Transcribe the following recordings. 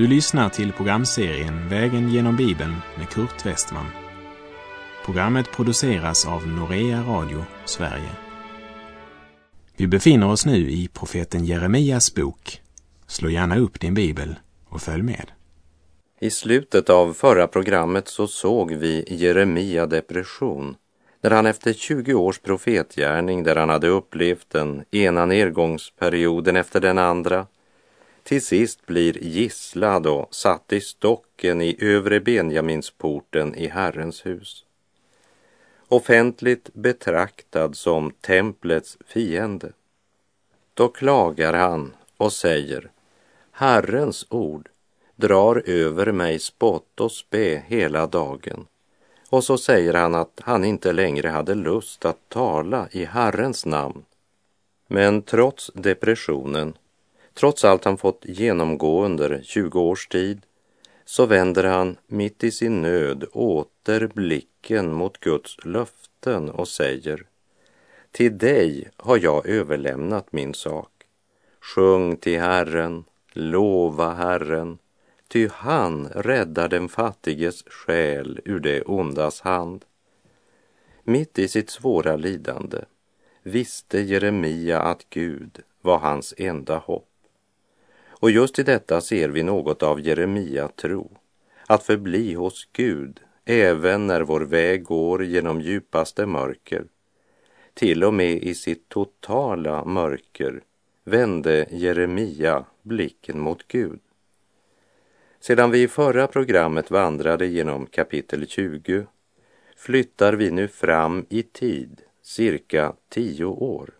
Du lyssnar till programserien Vägen genom Bibeln med Kurt Westman. Programmet produceras av Norea Radio Sverige. Vi befinner oss nu i profeten Jeremias bok. Slå gärna upp din bibel och följ med. I slutet av förra programmet så såg vi Jeremia depression, när han efter 20 års profetgärning där han hade upplevt den ena nedgångsperioden efter den andra, till sist blir gisslad och satt i stocken i övre Benjaminsporten i Herrens hus. Offentligt betraktad som templets fiende. Då klagar han och säger, Herrens ord drar över mig spott och spe hela dagen. Och så säger han att han inte längre hade lust att tala i Herrens namn. Men trots depressionen, trots allt han fått genomgå under 20 års tid, så vänder han mitt i sin nöd åter blicken mot Guds löften och säger, till dig har jag överlämnat min sak. Sjung till Herren, lova Herren, ty han räddar den fattiges själ ur det ondas hand. Mitt i sitt svåra lidande visste Jeremia att Gud var hans enda hopp. Och just i detta ser vi något av Jeremia tro, att förbli hos Gud även när vår väg går genom djupaste mörker. Till och med i sitt totala mörker vände Jeremia blicken mot Gud. Sedan vi i förra programmet vandrade genom kapitel 20, flyttar vi nu fram i tid, cirka 10 år,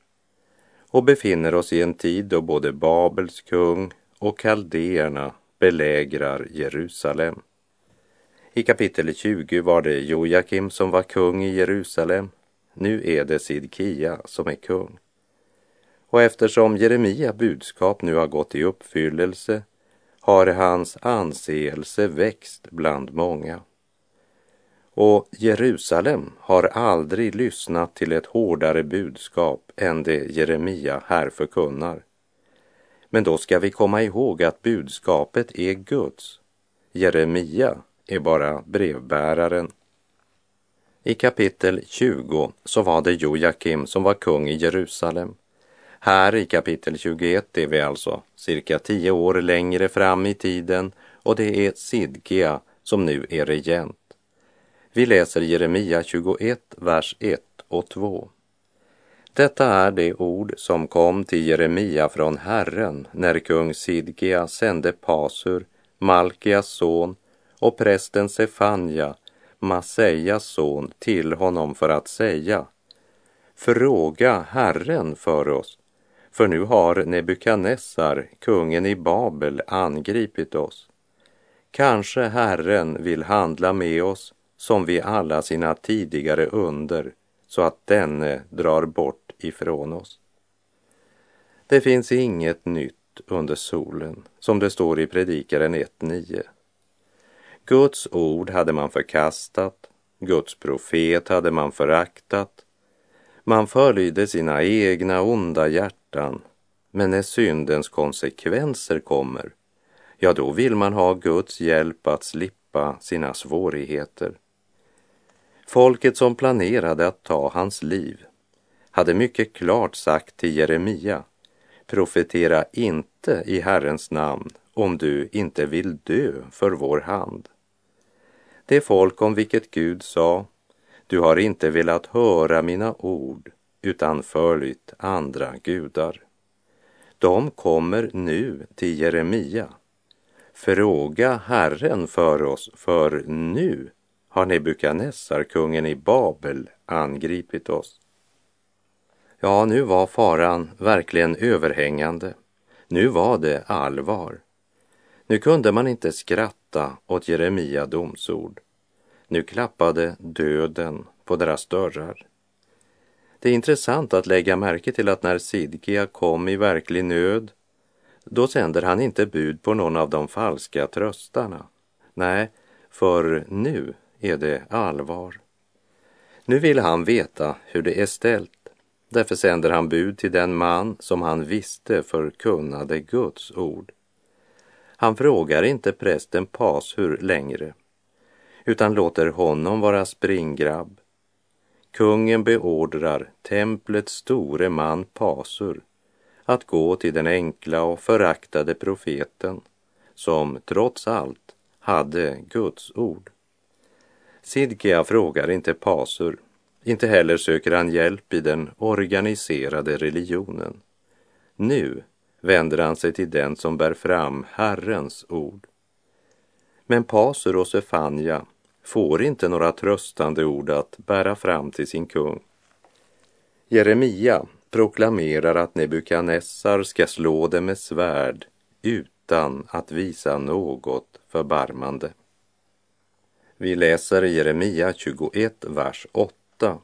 och befinner oss i en tid då både Babels kung och kalderna belägrar Jerusalem. I kapitel 20 var det Jojakim som var kung i Jerusalem, nu är det Sidkia som är kung. Och eftersom Jeremia budskap nu har gått i uppfyllelse, har hans anseelse växt bland många. Och Jerusalem har aldrig lyssnat till ett hårdare budskap än det Jeremia här förkunnar. Men då ska vi komma ihåg att budskapet är Guds. Jeremia är bara brevbäraren. I kapitel 20 så var det Jojakim som var kung i Jerusalem. Här i kapitel 21 är vi alltså cirka 10 år längre fram i tiden, och det är Sidkia som nu är regent. Vi läser Jeremia 21, vers 1 och 2. Detta är det ord som kom till Jeremia från Herren när kung Sidkia sände Pasur, Malkias son, och prästen Sefanja, Maasejas son, till honom för att säga, fråga Herren för oss, för nu har Nebukadnessar, kungen i Babel, angripit oss. Kanske Herren vill handla med oss som vid alla sina tidigare under, så att denne drar bort ifrån oss. Det finns inget nytt under solen, som det står i Predikaren 1:9. Guds ord hade man förkastat, Guds profet hade man föraktat, man följde sina egna onda hjärtan, men när syndens konsekvenser kommer, ja, då vill man ha Guds hjälp att slippa sina svårigheter. Folket som planerade att ta hans liv hade mycket klart sagt till Jeremia, profetera inte i Herrens namn om du inte vill dö för vår hand. Det folk om vilket Gud sa, du har inte velat höra mina ord utan följt andra gudar. De kommer nu till Jeremia. Fråga Herren för oss, för nu har Nebukadnessar, kungen i Babel, angripit oss. Ja, nu var faran verkligen överhängande. Nu var det allvar. Nu kunde man inte skratta åt Jeremia domsord. Nu klappade döden på deras dörrar. Det är intressant att lägga märke till att när Sidkia kom i verklig nöd, då sänder han inte bud på någon av de falska tröstarna. Nej, för nu är det allvar. Nu vill han veta hur det är ställt. Därför sänder han bud till den man som han visste förkunnade Guds ord. Han frågar inte prästen Pasur längre, utan låter honom vara springgrabb. Kungen beordrar templets store man Pasur att gå till den enkla och föraktade profeten, som trots allt hade Guds ord. Sidkia frågar inte Pasur, inte heller söker han hjälp i den organiserade religionen. Nu vänder han sig till den som bär fram Herrens ord. Men Pasur och Sefanja får inte några tröstande ord att bära fram till sin kung. Jeremia proklamerar att Nebukadnessar ska slå dem med svärd utan att visa något förbarmande. Vi läser Jeremia 21, vers 8.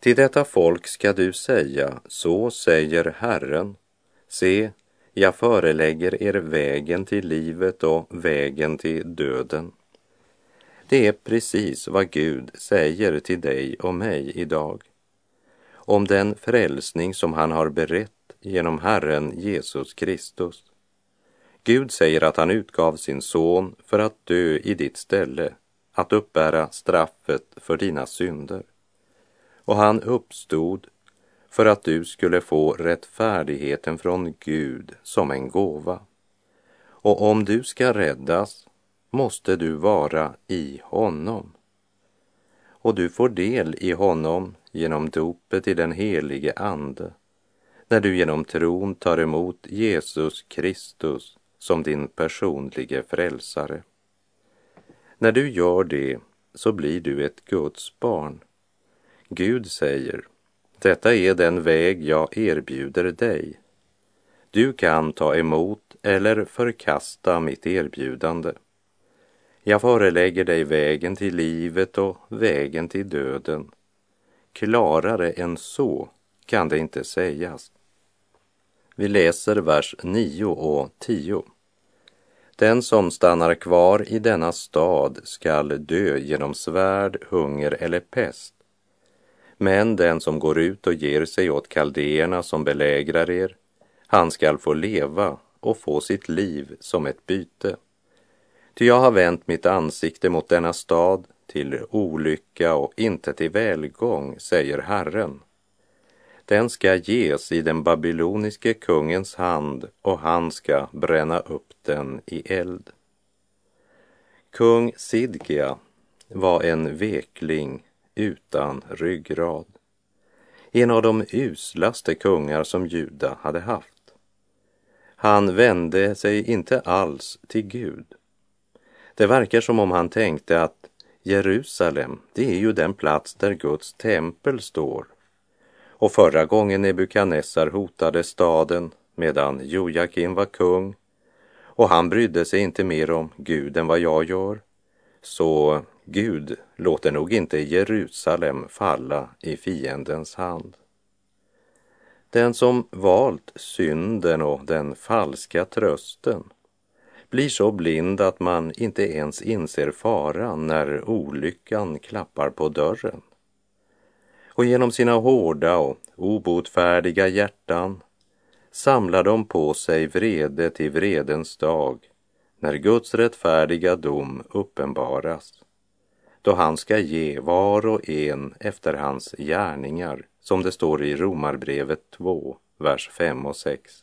Till detta folk ska du säga, så säger Herren. Se, jag förelägger er vägen till livet och vägen till döden. Det är precis vad Gud säger till dig och mig idag, om den frälsning som han har berett genom Herren Jesus Kristus. Gud säger att han utgav sin son för att dö i ditt ställe, att uppbära straffet för dina synder. Och han uppstod för att du skulle få rättfärdigheten från Gud som en gåva. Och om du ska räddas måste du vara i honom. Och du får del i honom genom dopet i den helige ande, när du genom tron tar emot Jesus Kristus som din personlige frälsare. När du gör det så blir du ett Guds barn. Gud säger, detta är den väg jag erbjuder dig. Du kan ta emot eller förkasta mitt erbjudande. Jag förelägger dig vägen till livet och vägen till döden. Klarare än så kan det inte sägas. Vi läser vers 9 och 10. Den som stannar kvar i denna stad skall dö genom svärd, hunger eller pest. Men den som går ut och ger sig åt kaldéerna som belägrar er, han skall få leva och få sitt liv som ett byte. Ty jag har vänt mitt ansikte mot denna stad till olycka och inte till välgång, säger Herren. Den ska ges i den babyloniske kungens hand och han ska bränna upp den i eld. Kung Sidkia var en vekling utan ryggrad, en av de uslaste kungar som Juda hade haft. Han vände sig inte alls till Gud. Det verkar som om han tänkte att Jerusalem, det är ju den plats där Guds tempel står. Och förra gången Nebukadnessar hotade staden medan Jojakim var kung, och han brydde sig inte mer om Gud än vad jag gör, så Gud låter nog inte Jerusalem falla i fiendens hand. Den som valt synden och den falska trösten blir så blind att man inte ens inser faran när olyckan klappar på dörren. Och genom sina hårda och obotfärdiga hjärtan samlar de på sig vrede till vredens dag, när Guds rättfärdiga dom uppenbaras, då han ska ge var och en efter hans gärningar, som det står i Romarbrevet 2, vers 5 och 6.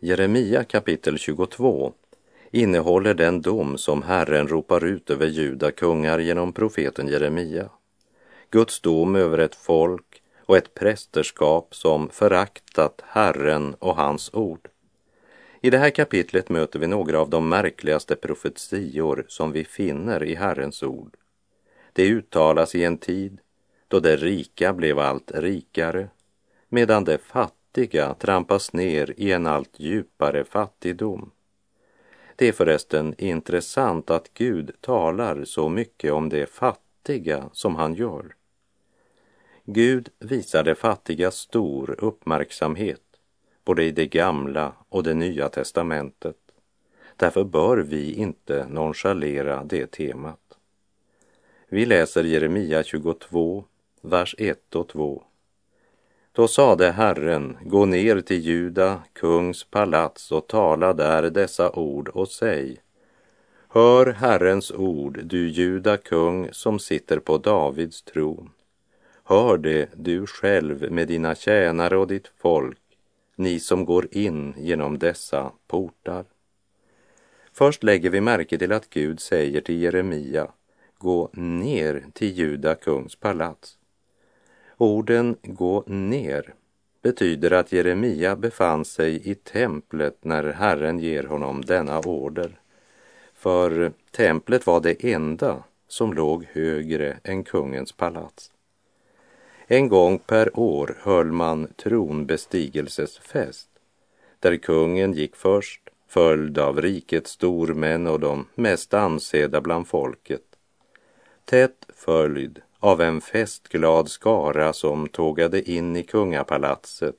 Jeremia kapitel 22 innehåller den dom som Herren ropar ut över Juda kungar genom profeten Jeremia. Guds dom över ett folk och ett prästerskap som föraktat Herren och hans ord. I det här kapitlet möter vi några av de märkligaste profetior som vi finner i Herrens ord. Det uttalas i en tid då det rika blev allt rikare, medan det fattiga trampas ner i en allt djupare fattigdom. Det är förresten intressant att Gud talar så mycket om det fattiga som han gör. Gud visade fattiga stor uppmärksamhet, både i det gamla och det nya testamentet. Därför bör vi inte nonchalera det temat. Vi läser Jeremia 22, vers 1 och 2. Då sade Herren, gå ner till Juda, kungs palats, och tala där dessa ord och säg: Hör Herrens ord, du Juda kung som sitter på Davids tron. Hör det, du själv med dina tjänare och ditt folk, ni som går in genom dessa portar. Först lägger vi märke till att Gud säger till Jeremia: gå ner till Juda kungs palats. Orden gå ner betyder att Jeremia befann sig i templet när Herren ger honom denna order. För templet var det enda som låg högre än kungens palats. En gång per år höll man tronbestigelsesfest, där kungen gick först, följd av rikets stormän och de mest ansedda bland folket. Tätt följd av en festglad skara som tågade in i kungapalatset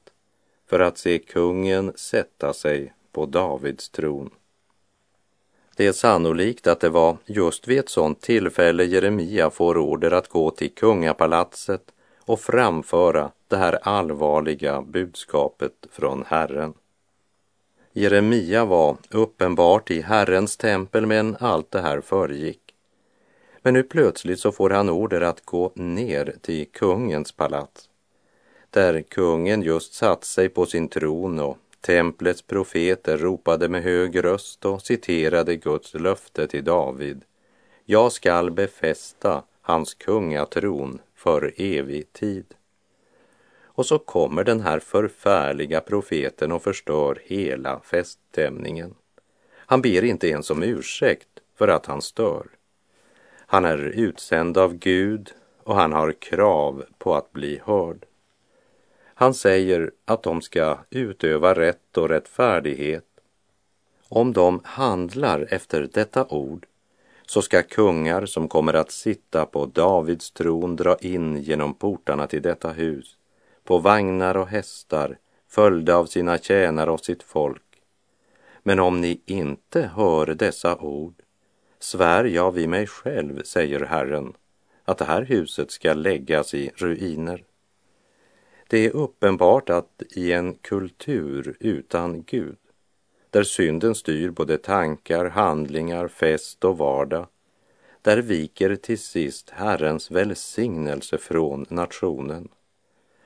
för att se kungen sätta sig på Davids tron. Det är sannolikt att det var just vid ett sådant tillfälle Jeremia får order att gå till kungapalatset och framföra det här allvarliga budskapet från Herren. Jeremia var uppenbart i Herrens tempel, men allt det här föregick. Men nu plötsligt så får han order att gå ner till kungens palats, där kungen just satt sig på sin tron, och templets profeter ropade med hög röst och citerade Guds löfte till David: jag skall befästa hans kungatron för evig tid. Och så kommer den här förfärliga profeten och förstör hela feststämningen. Han ber inte ens om ursäkt för att han stör. Han är utsänd av Gud och han har krav på att bli hörd. Han säger att de ska utöva rätt och rättfärdighet. Om de handlar efter detta ord så ska kungar som kommer att sitta på Davids tron dra in genom portarna till detta hus, på vagnar och hästar, följda av sina tjänare och sitt folk. Men om ni inte hör dessa ord, svär jag vid mig själv, säger Herren, att det här huset ska läggas i ruiner. Det är uppenbart att i en kultur utan Gud, där synden styr både tankar, handlingar, fest och vardag, där viker till sist Herrens välsignelse från nationen.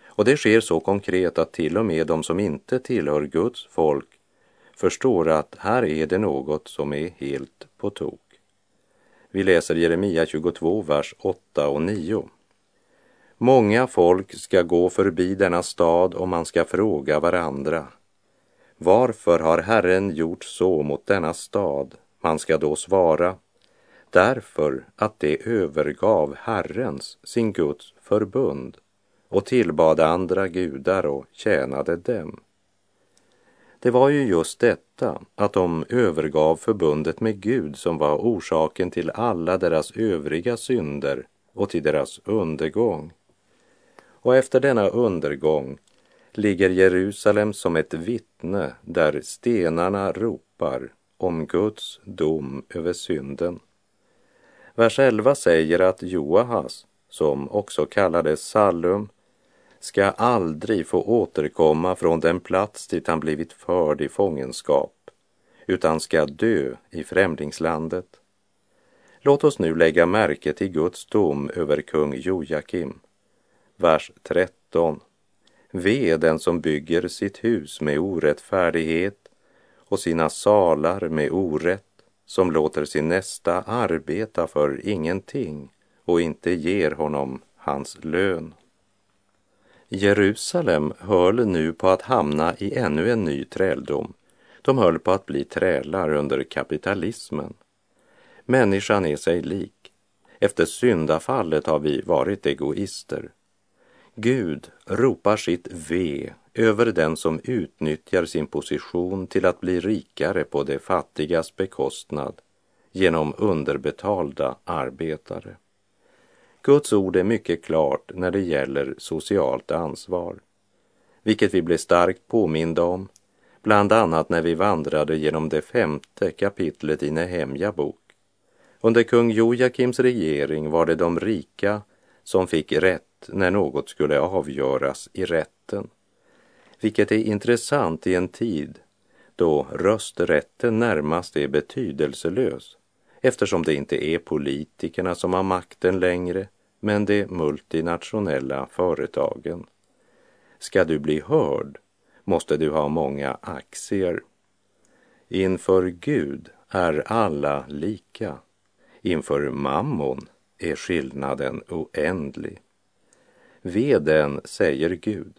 Och det sker så konkret att till och med de som inte tillhör Guds folk förstår att här är det något som är helt på tok. Vi läser Jeremia 22, vers 8 och 9. Många folk ska gå förbi denna stad och man ska fråga varandra: varför har Herren gjort så mot denna stad? Man ska då svara: därför att det övergav Herrens, sin Guds förbund, och tillbad andra gudar och tjänade dem. Det var ju just detta, att de övergav förbundet med Gud, som var orsaken till alla deras övriga synder och till deras undergång. Och efter denna undergång ligger Jerusalem som ett vittne där stenarna ropar om Guds dom över synden. Vers 11 säger att Joahas, som också kallades Salum, ska aldrig få återkomma från den plats dit han blivit förd i fångenskap, utan ska dö i främlingslandet. Låt oss nu lägga märke till Guds dom över kung Jojakim. Vers 13. Ve den som bygger sitt hus med orättfärdighet och sina salar med orätt, som låter sin nästa arbeta för ingenting och inte ger honom hans lön. Jerusalem höll nu på att hamna i ännu en ny träldom. De höll på att bli trälar under kapitalismen. Människan är sig lik. Efter syndafallet har vi varit egoister. Gud ropar sitt ve över den som utnyttjar sin position till att bli rikare på de fattigas bekostnad genom underbetalda arbetare. Guds ord är mycket klart när det gäller socialt ansvar, vilket vi blev starkt påminda om, bland annat när vi vandrade genom det 5:e kapitlet i Nehemja bok. Under kung Jojakims regering var det de rika som fick rätt när något skulle avgöras i rätten, vilket är intressant i en tid då rösträtten närmast är betydelselös, eftersom det inte är politikerna som har makten längre, men de multinationella företagen. Ska du bli hörd, måste du ha många aktier. Inför Gud är alla lika. Inför mammon är skillnaden oändlig. Veden, säger Gud,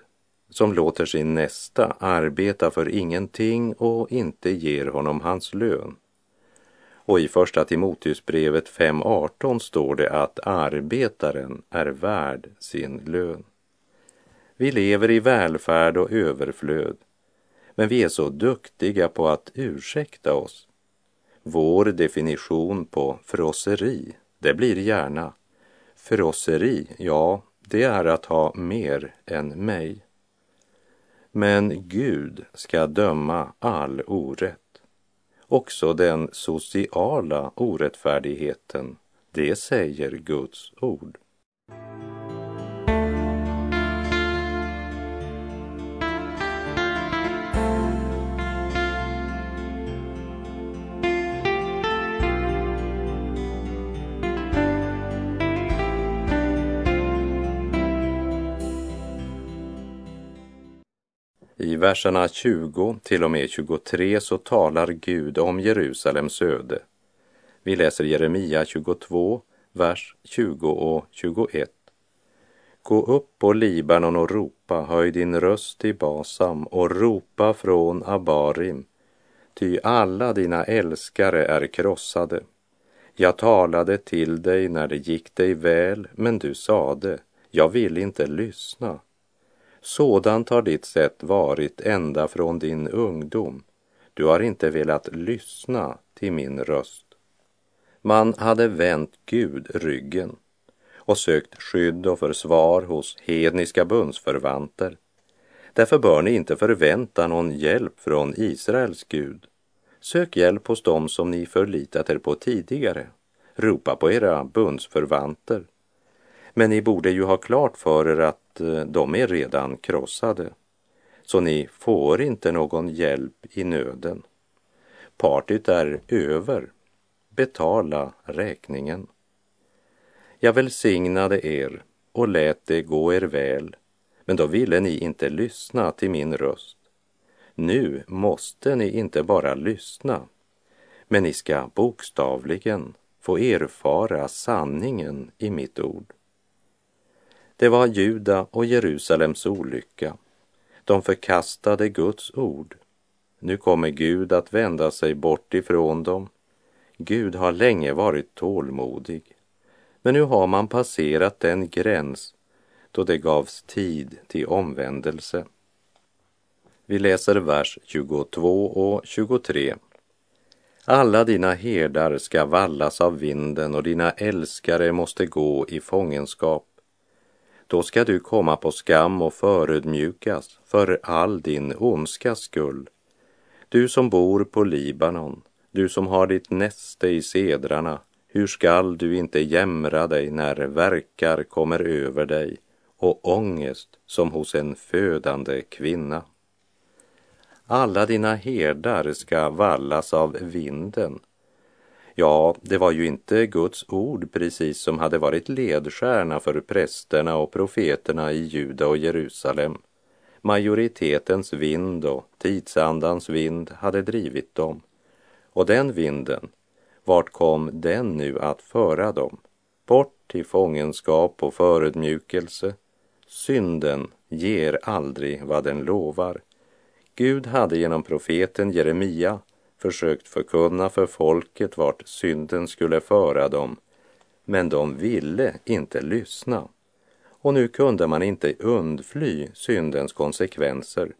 som låter sin nästa arbeta för ingenting och inte ger honom hans lön. Och i första Timoteusbrevet 5:18 står det att arbetaren är värd sin lön. Vi lever i välfärd och överflöd, men vi är så duktiga på att ursäkta oss. Vår definition på frosseri, det blir gärna frosseri, ja, det är att ha mer än mig. Men Gud ska döma all orätt. Också den sociala orättfärdigheten, det säger Guds ord. I verserna 20 till och med 23 så talar Gud om Jerusalems öde. Vi läser Jeremia 22, vers 20 och 21. Gå upp på Libanon och ropa, höj din röst i Basam och ropa från Abarim. Ty alla dina älskare är krossade. Jag talade till dig när det gick dig väl, men du sade, jag vill inte lyssna. Sådant har ditt sätt varit ända från din ungdom. Du har inte velat lyssna till min röst. Man hade vänt Gud ryggen och sökt skydd och försvar hos hedniska bundsförvanter. Därför bör ni inte förvänta någon hjälp från Israels Gud. Sök hjälp hos dem som ni förlitat er på tidigare. Ropa på era bundsförvanter. Men ni borde ju ha klart för er att de är redan krossade, så ni får inte någon hjälp i nöden. Partiet är över. Betala räkningen. Jag välsignade er och lät det gå er väl, men då ville ni inte lyssna till min röst. Nu måste ni inte bara lyssna, men ni ska bokstavligen få erfara sanningen i mitt ord. Det var Juda och Jerusalems olycka. De förkastade Guds ord. Nu kommer Gud att vända sig bort ifrån dem. Gud har länge varit tålmodig. Men nu har man passerat den gräns då det gavs tid till omvändelse. Vi läser vers 22 och 23. Alla dina herdar ska vallas av vinden och dina älskare måste gå i fångenskap. Då ska du komma på skam och förödmjukas för all din ondskas skull. Du som bor på Libanon, du som har ditt näste i cedrarna, hur skall du inte jämra dig när verkar kommer över dig och ångest som hos en födande kvinna? Alla dina herdar ska vallas av vinden. Ja, det var ju inte Guds ord precis som hade varit ledstjärna för prästerna och profeterna i Juda och Jerusalem. Majoritetens vind och tidsandans vind hade drivit dem. Och den vinden, vart kom den nu att föra dem? Bort till fångenskap och förödmjukelse. Synden ger aldrig vad den lovar. Gud hade genom profeten Jeremia försökt förkunna för folket vart synden skulle föra dem, men de ville inte lyssna. Och nu kunde man inte undfly syndens konsekvenser.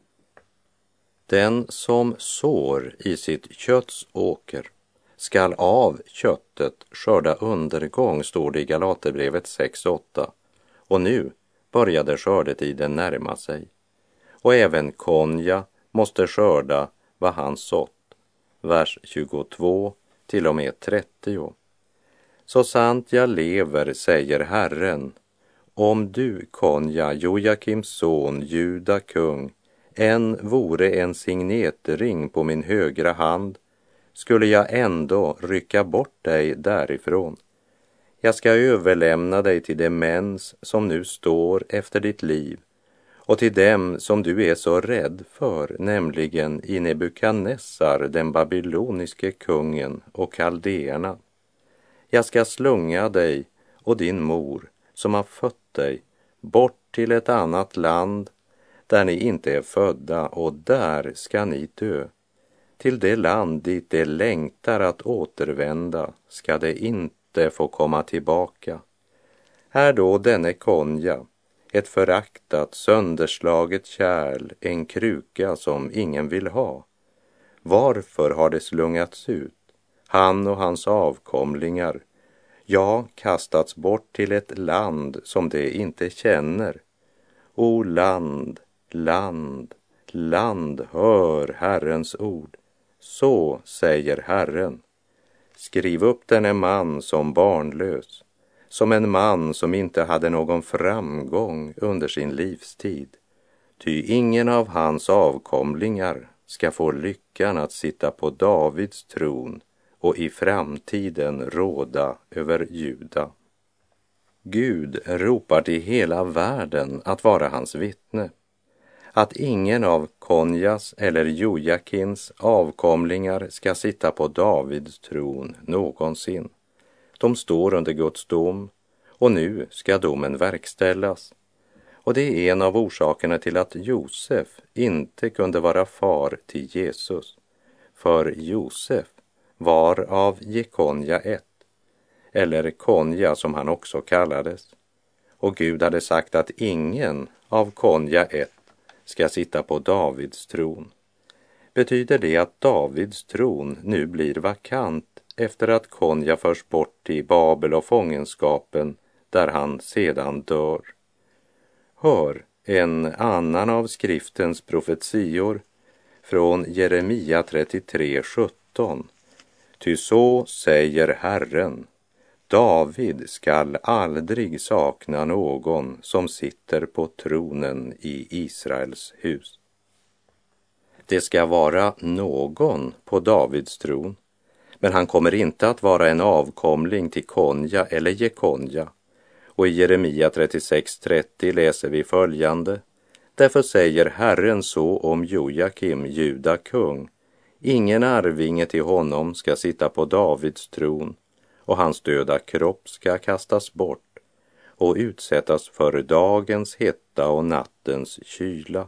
Den som sår i sitt kötts åker skall av köttet skörda undergång, står det i Galaterbrevet 6:8. Och nu började skördetiden närma sig. Och även Konja måste skörda vad han sått. Vers 22 till och med 30. Så sant jag lever, säger Herren, om du, Konja, Jojakims son, Juda kung, än vore en signetring på min högra hand, skulle jag ändå rycka bort dig därifrån. Jag ska överlämna dig till de mäns som nu står efter ditt liv och till dem som du är så rädd för, nämligen i Nebukadnessar, den babyloniske kungen, och kalderna. Jag ska slunga dig och din mor som har fött dig bort till ett annat land där ni inte är födda, och där ska ni dö. Till det land dit de längtar att återvända ska de inte få komma tillbaka. Här då denne Konja, ett föraktat, sönderslaget kärl, en kruka som ingen vill ha. Varför har det slungats ut, han och hans avkomlingar? Ja, kastats bort till ett land som de inte känner. O land, land, land, hör Herrens ord. Så säger Herren, skriv upp denne man som barnlös, som en man som inte hade någon framgång under sin livstid. Ty ingen av hans avkomlingar ska få lyckan att sitta på Davids tron och i framtiden råda över Juda. Gud ropar till hela världen att vara hans vittne, att ingen av Konjas eller Jojakins avkomlingar ska sitta på Davids tron någonsin. De står under Guds dom, och nu ska domen verkställas. Och det är en av orsakerna till att Josef inte kunde vara far till Jesus, för Josef var av Jekonja ett, eller Konja som han också kallades. Och Gud hade sagt att ingen av Konja ett ska sitta på Davids tron. Betyder det att Davids tron nu blir vakant efter att Konja förs bort i Babel och fångenskapen, där han sedan dör? Hör en annan av skriftens profetior från Jeremia 33:17. Ty så säger Herren, David skall aldrig sakna någon som sitter på tronen i Israels hus. Det ska vara någon på Davids tron, men han kommer inte att vara en avkomling till Konja eller Jekonja. Och i Jeremia 36:30 läser vi följande: därför säger Herren så om Jojakim, Juda kung, ingen arvinge till honom ska sitta på Davids tron, och hans döda kropp ska kastas bort och utsättas för dagens hetta och nattens kyla.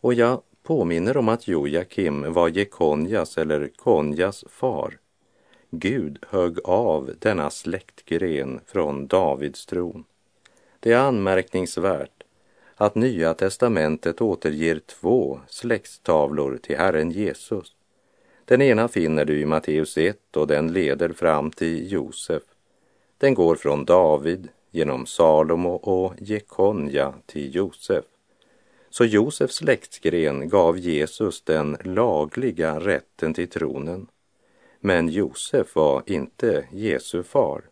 Och jag påminner om att Jojakim var Jekonjas eller Konjas far. Gud högg av denna släktgren från Davids tron. Det är anmärkningsvärt att Nya testamentet återger två släktstavlor till Herren Jesus. Den ena finner du i Matteus 1, och den leder fram till Josef. Den går från David genom Salomo och Jekonja till Josef. Så Josefs släktgren gav Jesus den lagliga rätten till tronen. Men Josef var inte Jesu far.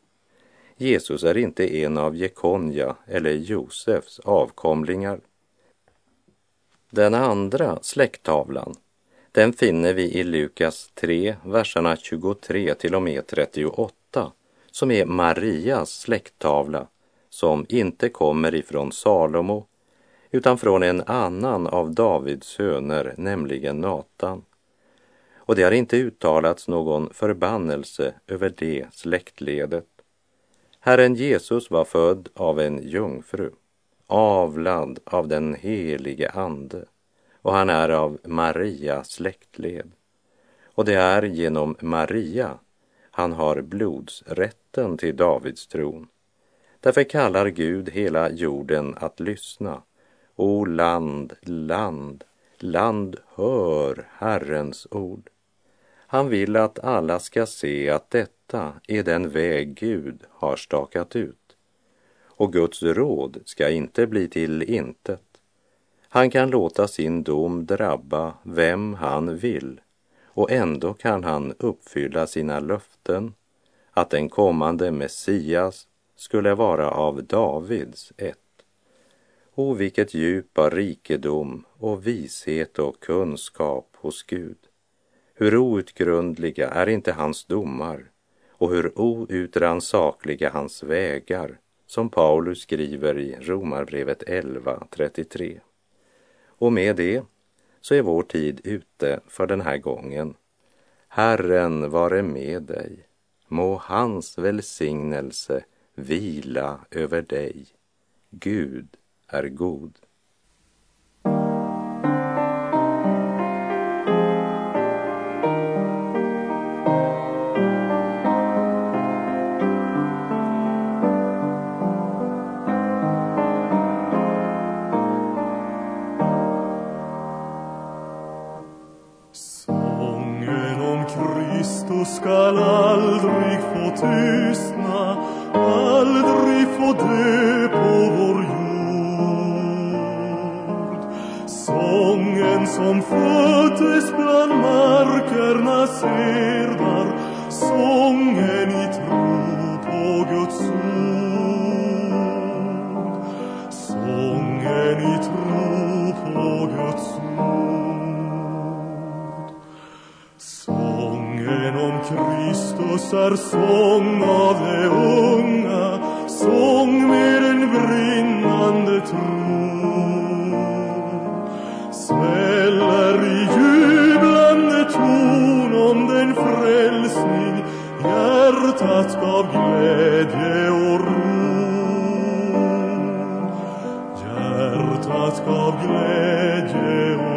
Jesus är inte en av Jekonja eller Josefs avkomlingar. Den andra släkttavlan, den finner vi i Lukas 3, verserna 23 till och med 38, som är Marias släkttavla, som inte kommer ifrån Salomo, utan från en annan av Davids söner, nämligen Natan. Och det har inte uttalats någon förbannelse över det släktledet. Herren Jesus var född av en jungfru, avlad av den helige ande, och han är av Maria släktled. Och det är genom Maria han har blodsrätten till Davids tron. Därför kallar Gud hela jorden att lyssna. O land, land, land, hör Herrens ord. Han vill att alla ska se att detta är den väg Gud har stakat ut. Och Guds råd ska inte bli till intet. Han kan låta sin dom drabba vem han vill, och ändå kan han uppfylla sina löften att den kommande Messias skulle vara av Davids ett. Och vilket djupa rikedom och vishet och kunskap hos Gud. Hur outgrundliga är inte hans domar, och hur outransakliga hans vägar, som Paulus skriver i Romarbrevet 11:33. Och med det så är vår tid ute för den här gången. Herren vare med dig, må hans välsignelse vila över dig. Gud är god. Skall aldrig få tystna, aldrig få dö på vår jord. Sången som föddes bland markernas herdar, sången i tro på Guds ord, sången i tro på Guds ord. Sången om Kristus är sång av de unga, sång med en brinnande tro. Smäller i jublande ton om den frälsning hjärtat gav glädje och ro. Hjärtat gav glädje och ro.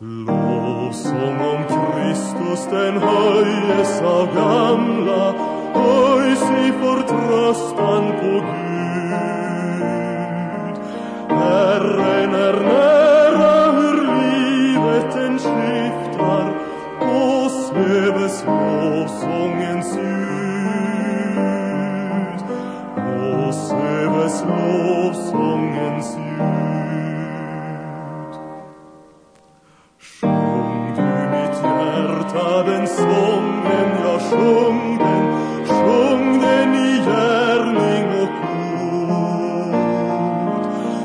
Lovsång om Kristus den höjes av gamla, höjs i förtröstan på Gud. Herren är nära, hur livet än skiftar, då sväves lovsångens ljud, då sväves lovsångens ljud. Den sången jag sjung den i gärning och ord.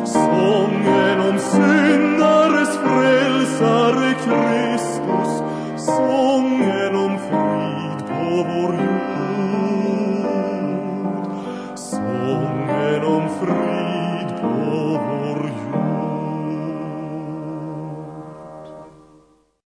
Sången om syndares frälsare Kristus, sången om frid på vår jord.